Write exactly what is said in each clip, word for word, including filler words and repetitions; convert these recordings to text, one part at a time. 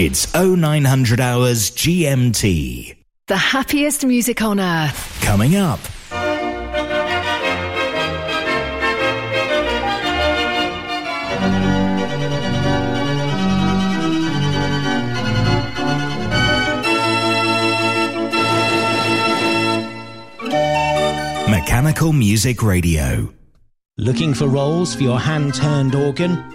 It's oh nine hundred hours G M T. The happiest music on earth. Coming up. Mechanical Music Radio. Looking for rolls for your hand-turned organ?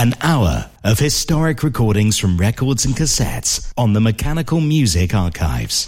An hour of historic recordings from records and cassettes on the Mechanical Music Archives.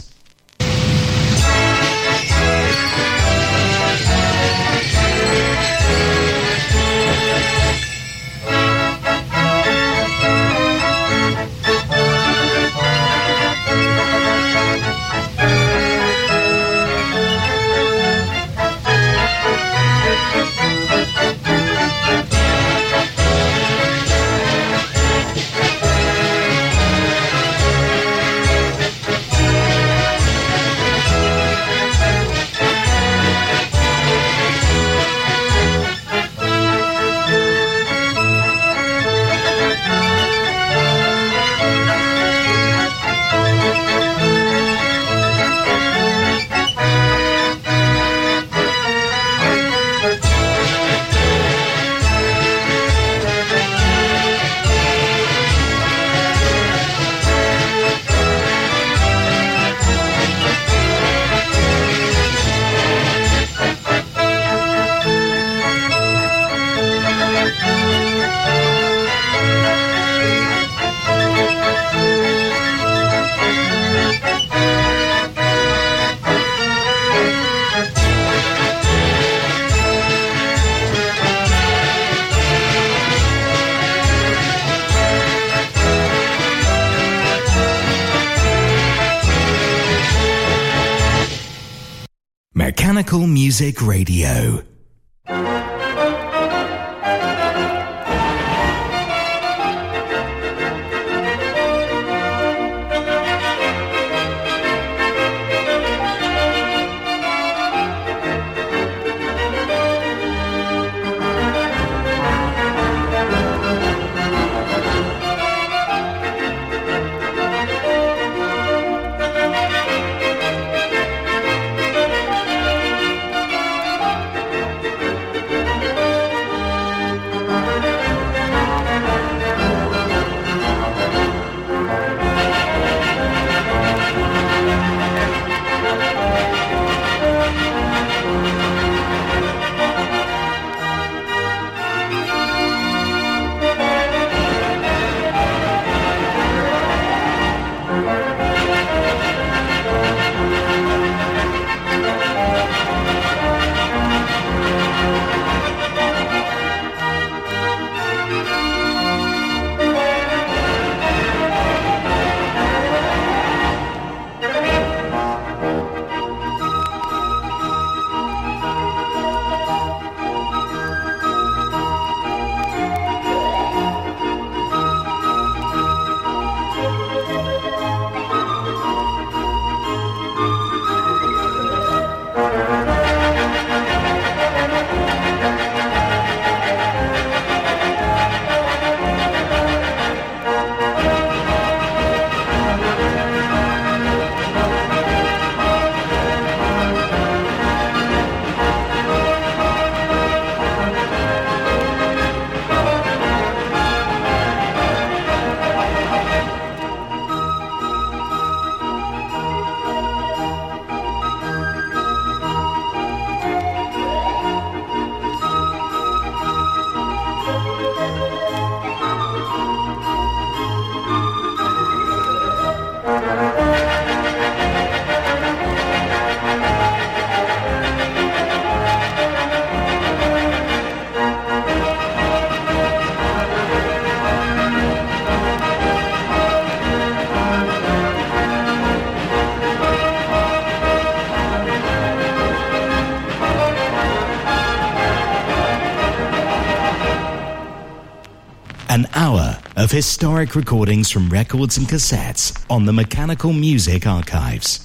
Mechanical Music Radio. An hour of historic recordings from records and cassettes on the Mechanical Music Archives.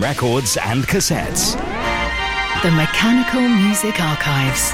Records and cassettes. The Mechanical Music Archives.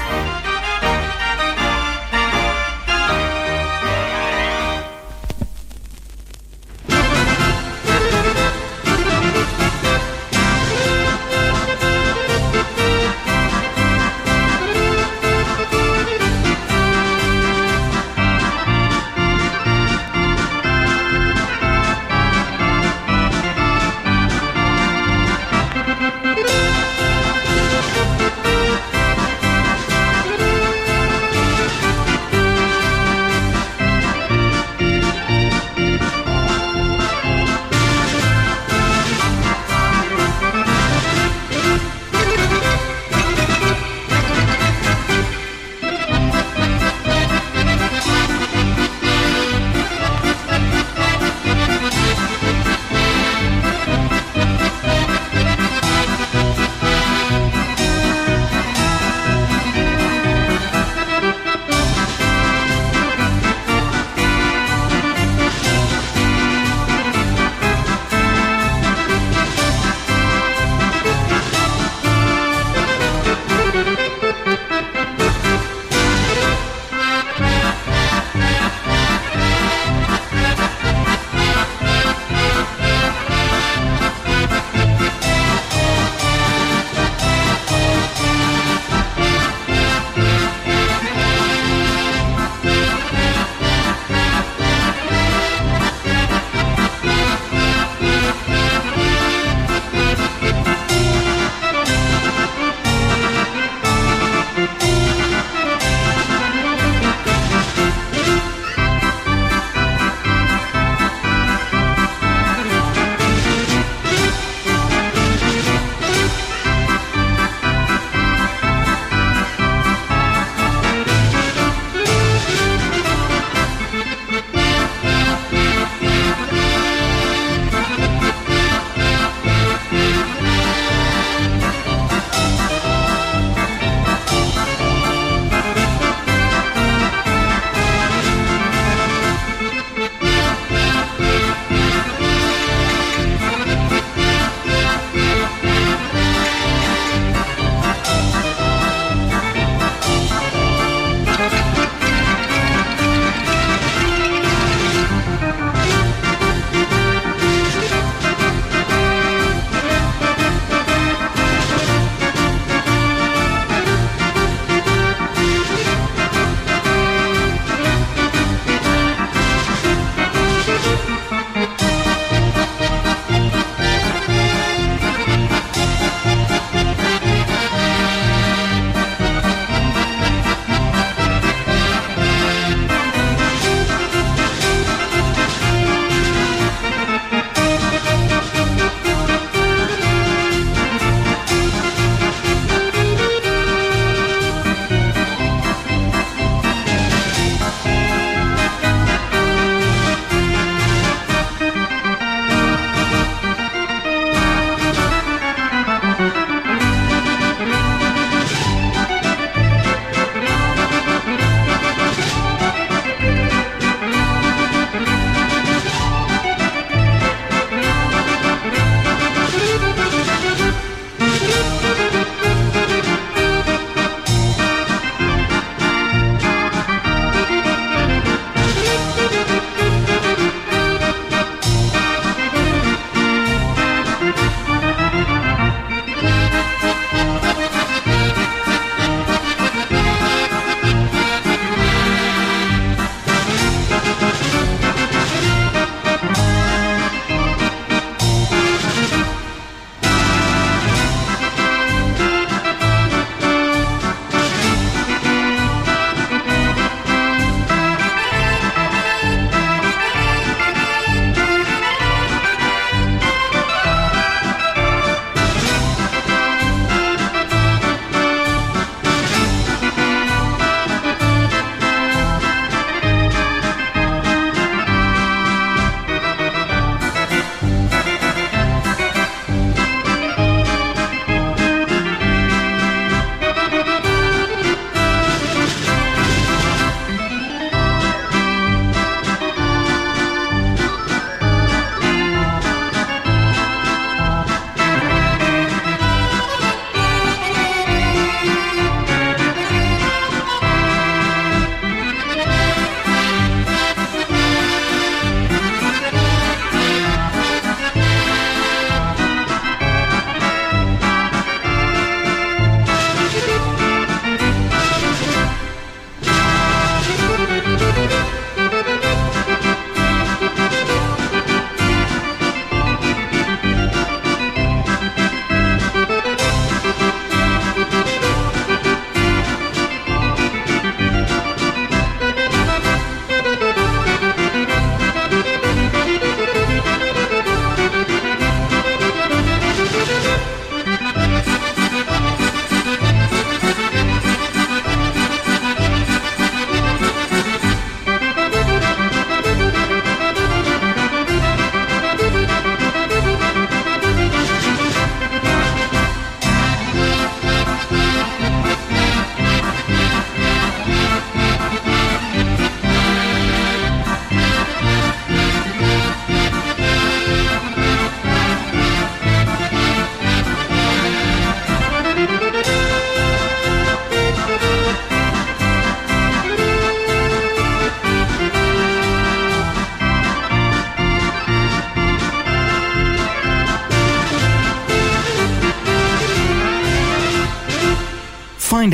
Find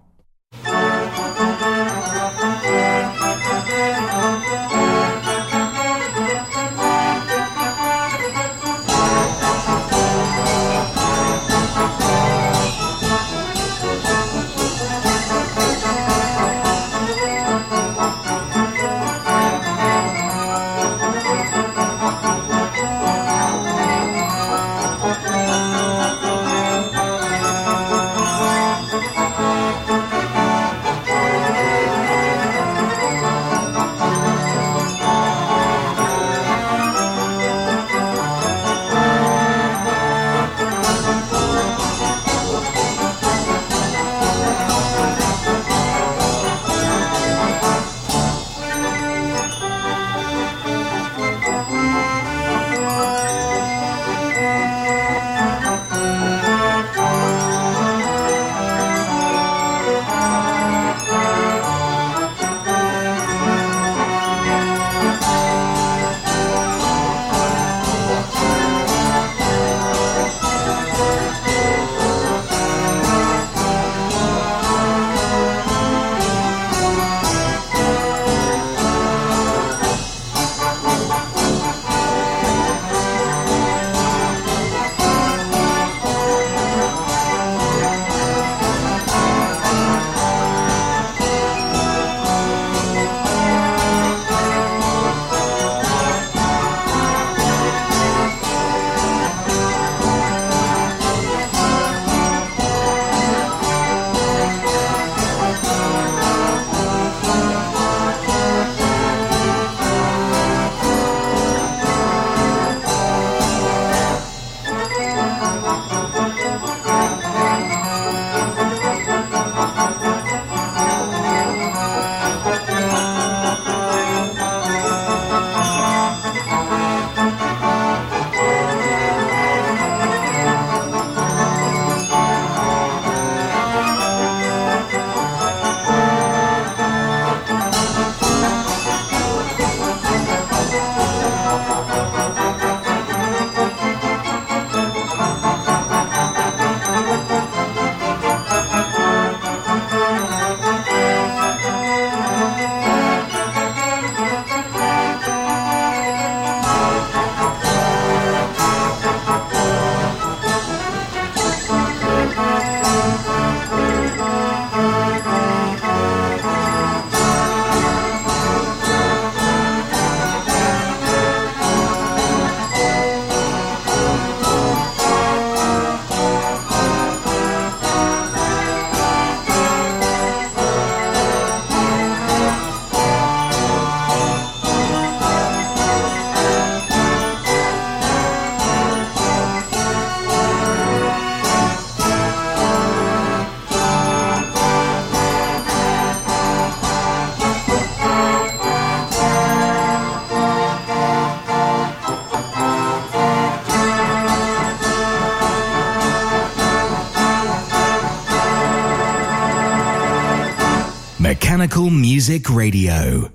Mechanical Music Radio.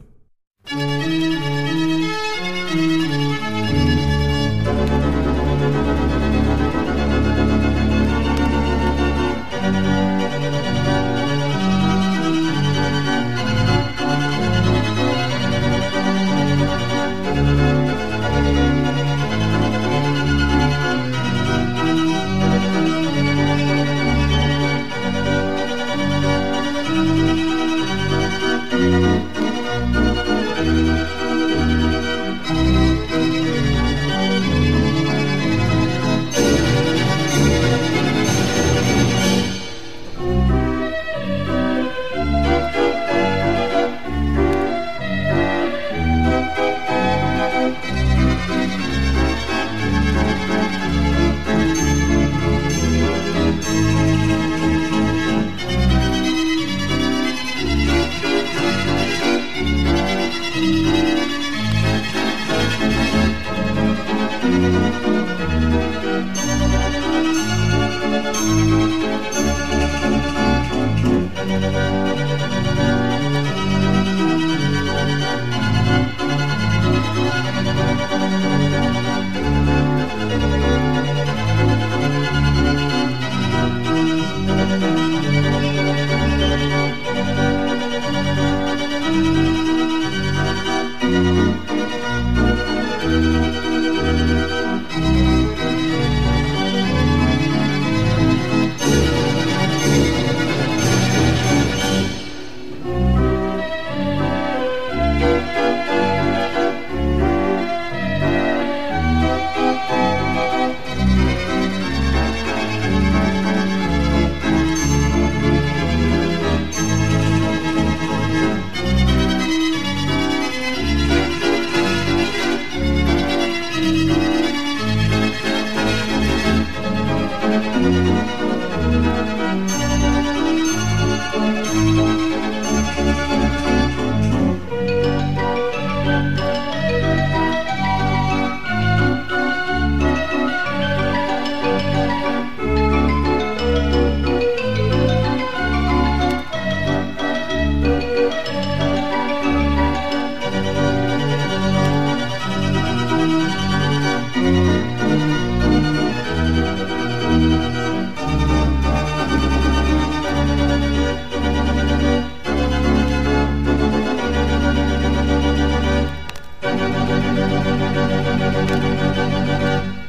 Thank you.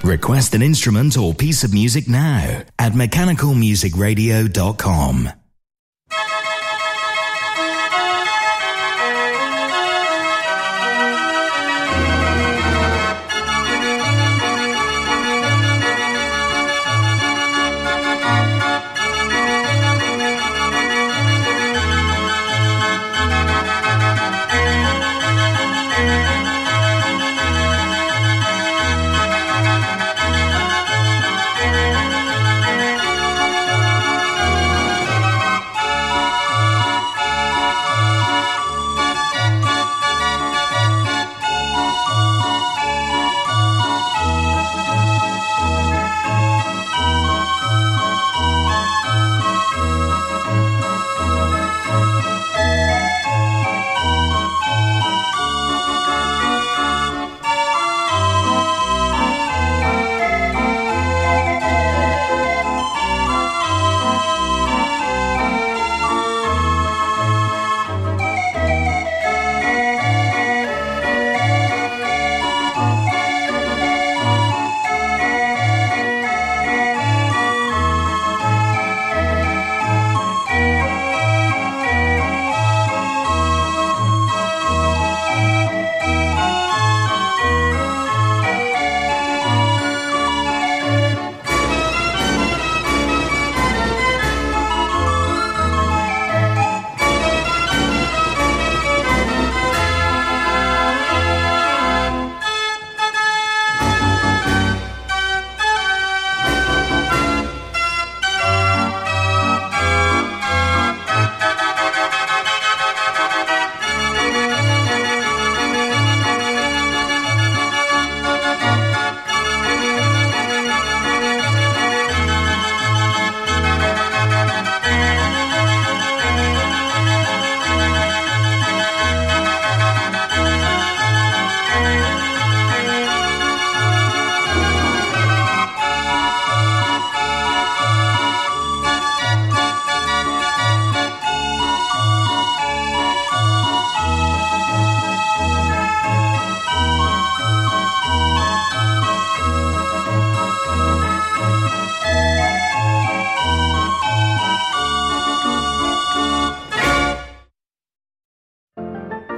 Request an instrument or piece of music now at mechanical music radio dot com.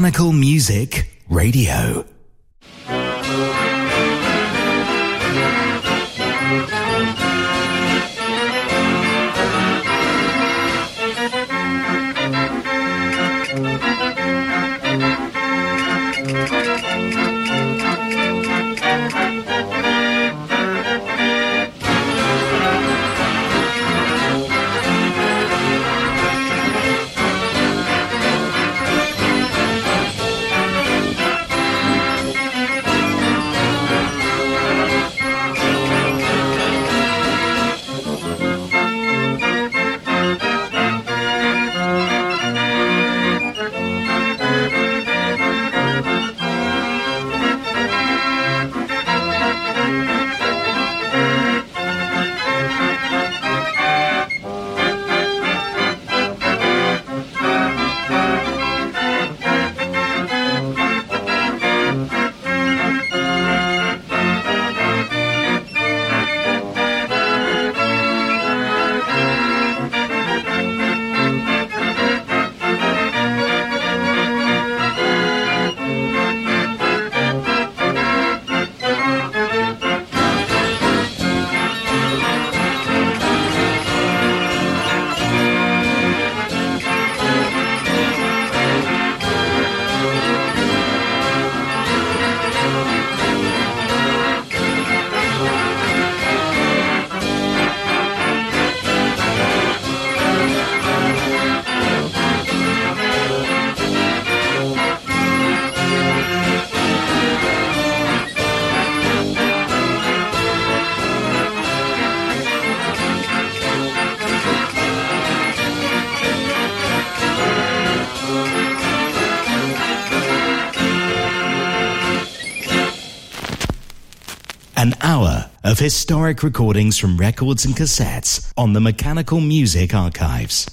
Mechanical Music Radio. Of historic recordings from records and cassettes on the Mechanical Music Archives.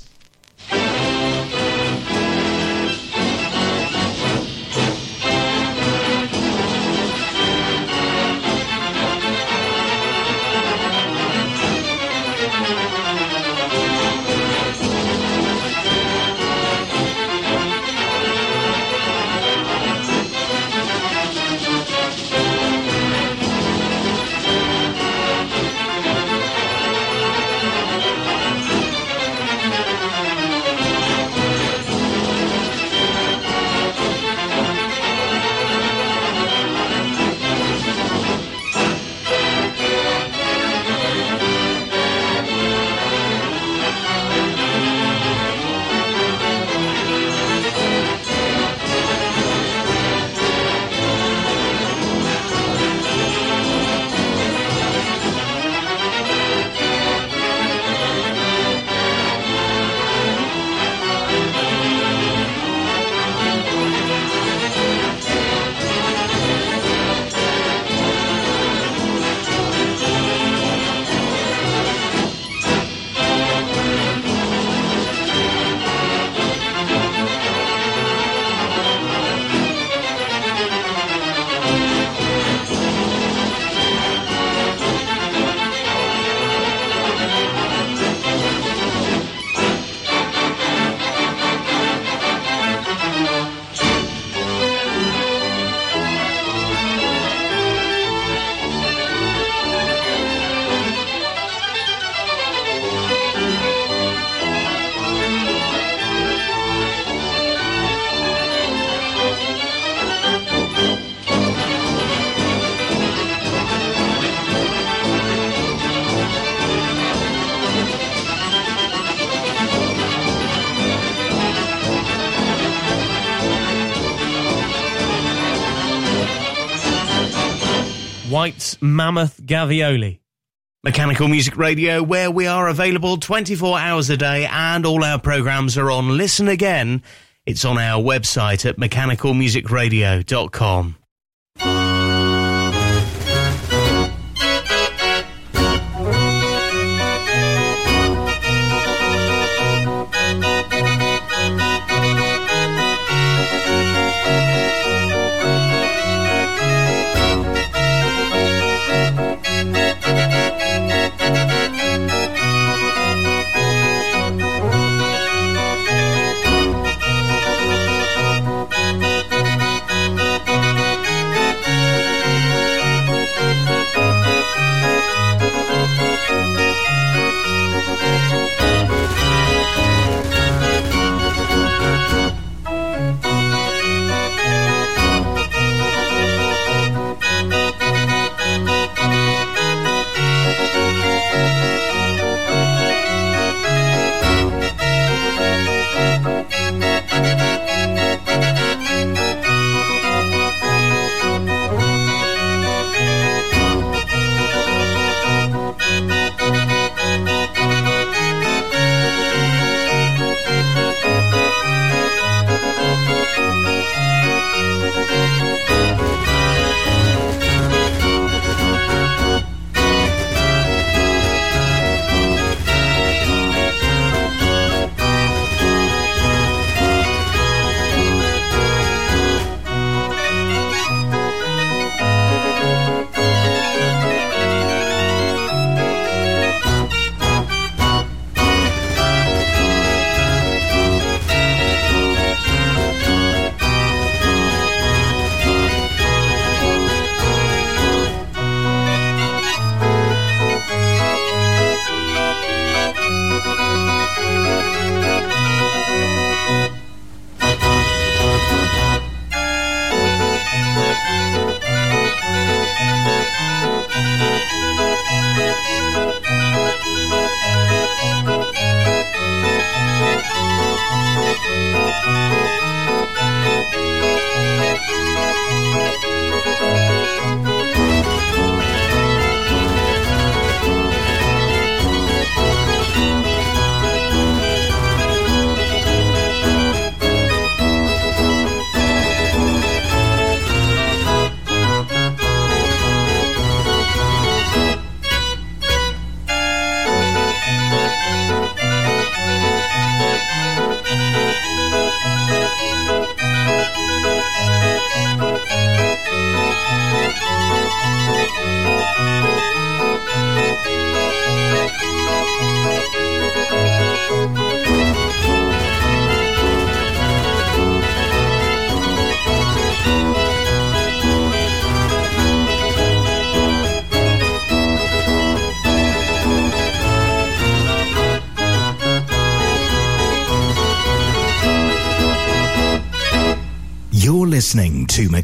White's Mammoth Gavioli. Mechanical Music Radio, where we are available twenty-four hours a day and all our programmes are on Listen Again. It's on our website at mechanical music radio dot com. Thank you. listening to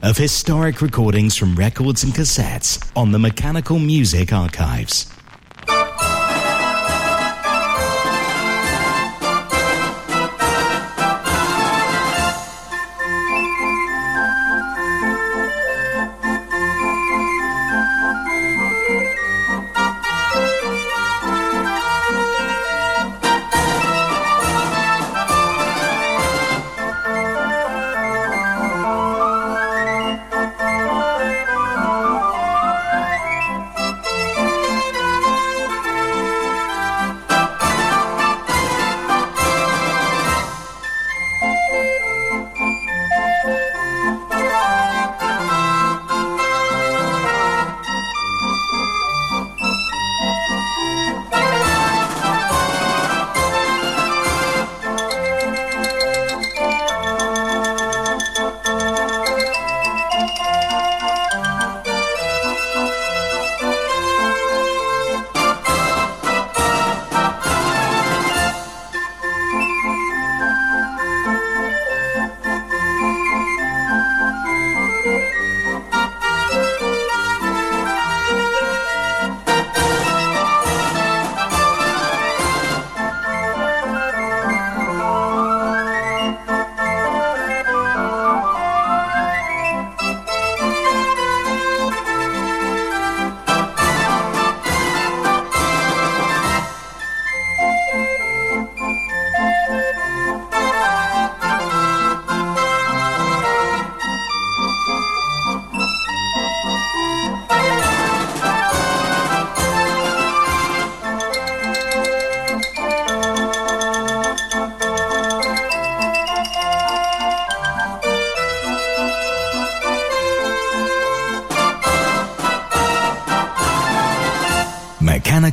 Of historic recordings from records and cassettes on the Mechanical Music Archives.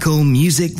Music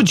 would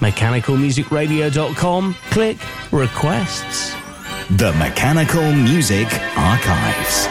mechanical music radio dot com, click Requests. The Mechanical Music Archives.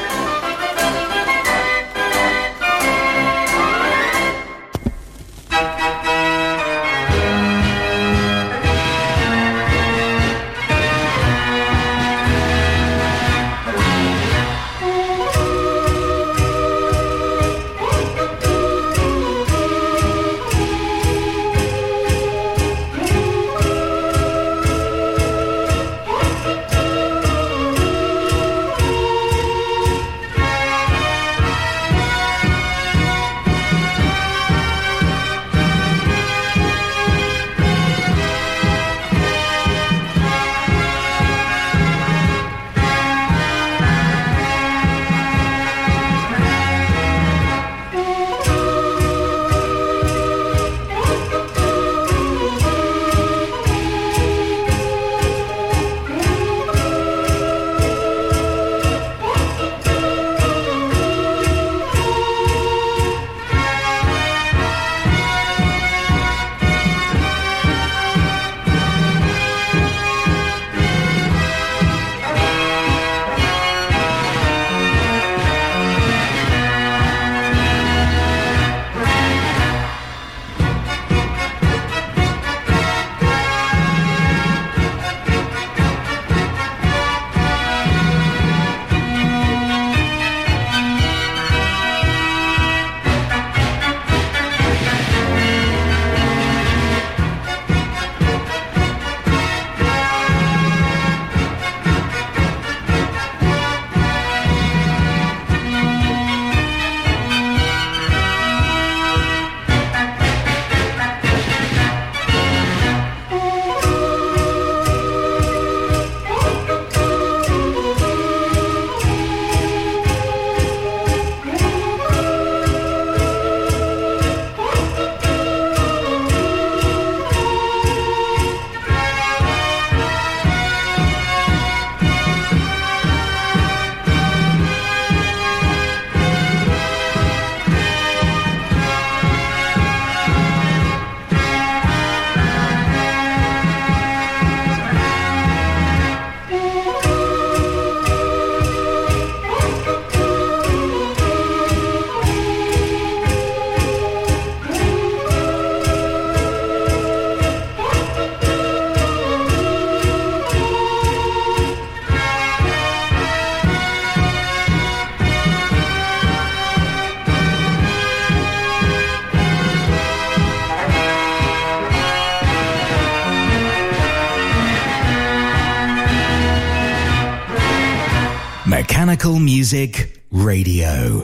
Mechanical Music Radio.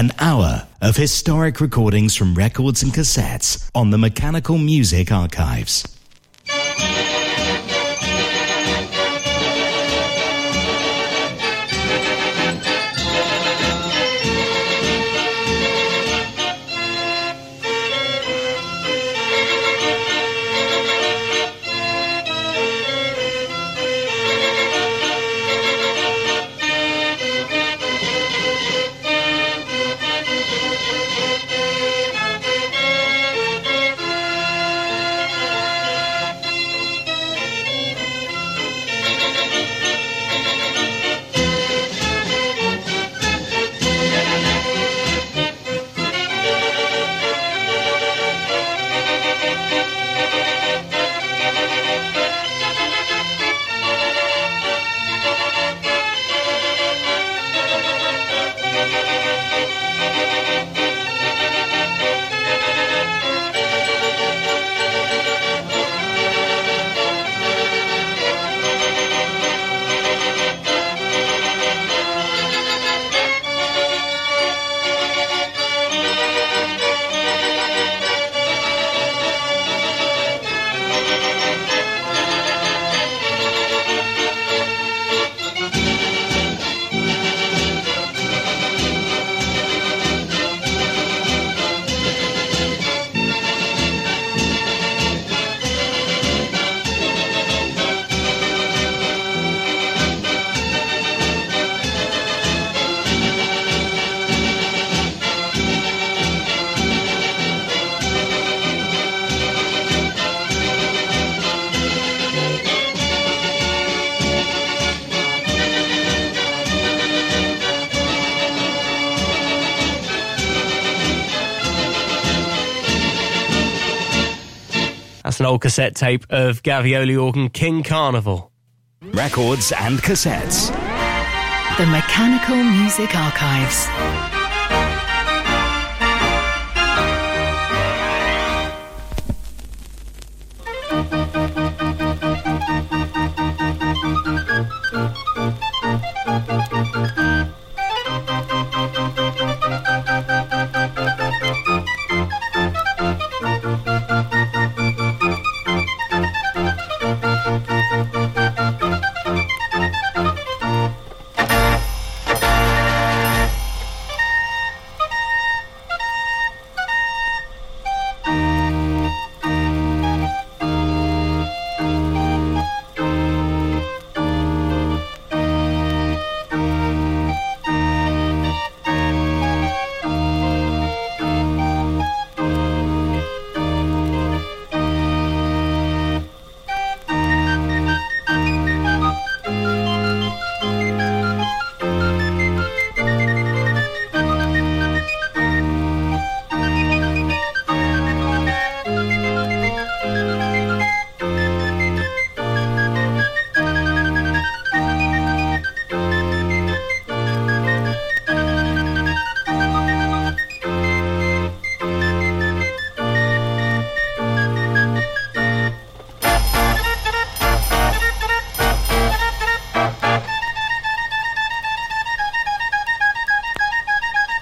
An hour of historic recordings from records and cassettes on the Mechanical Music Archives. An old cassette tape of Gavioli organ King Carnival. Records and cassettes. The Mechanical Music Archives.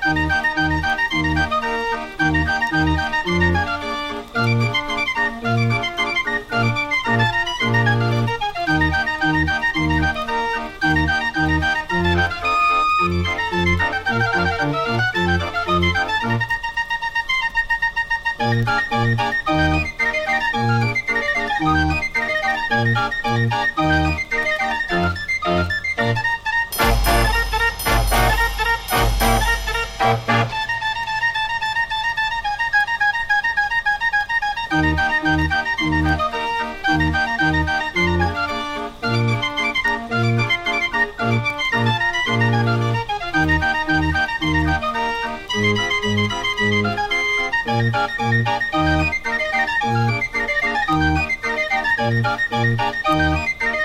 Thank you.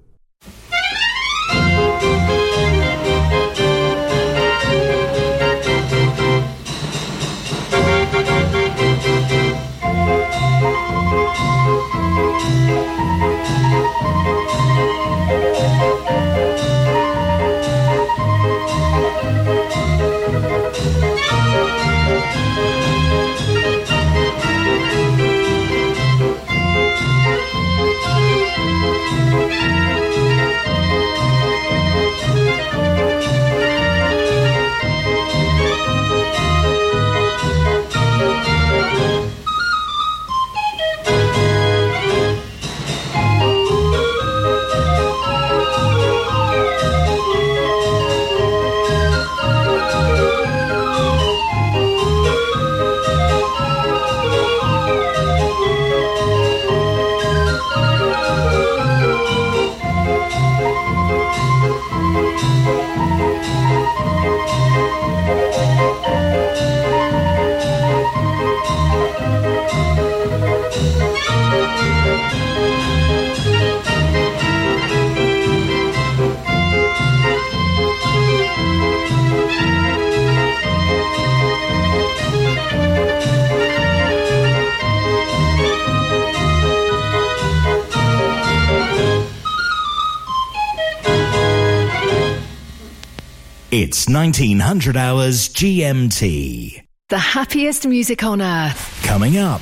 It's nineteen hundred hours G M T. The happiest music on earth. Coming up.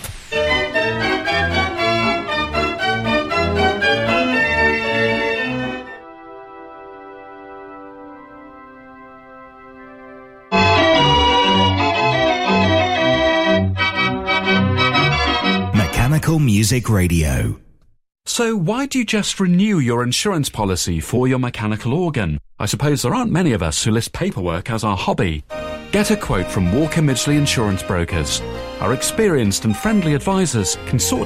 Mechanical Music Radio. So why do you just renew your insurance policy for your mechanical organ? I suppose there aren't many of us who list paperwork as our hobby. Get a quote from Walker Midgley Insurance Brokers. Our experienced and friendly advisors can sort